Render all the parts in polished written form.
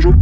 bonjour.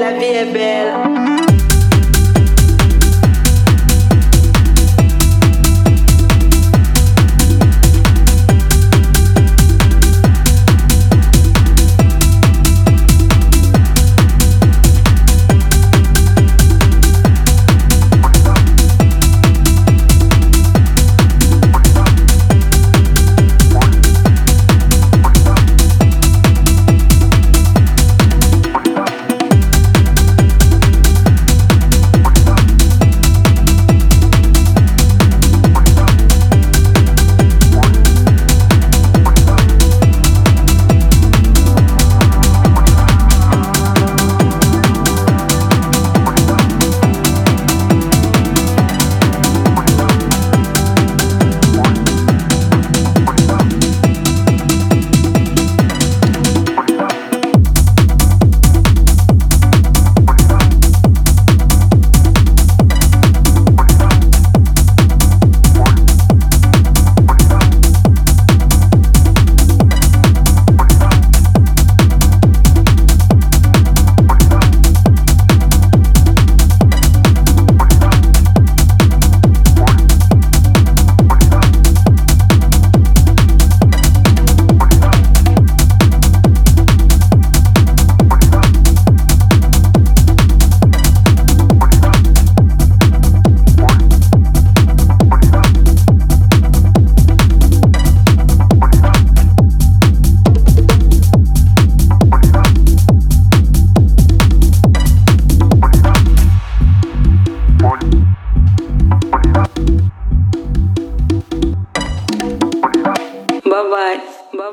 La vie est belle. Bye bye, bye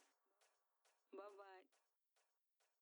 Bye-bye.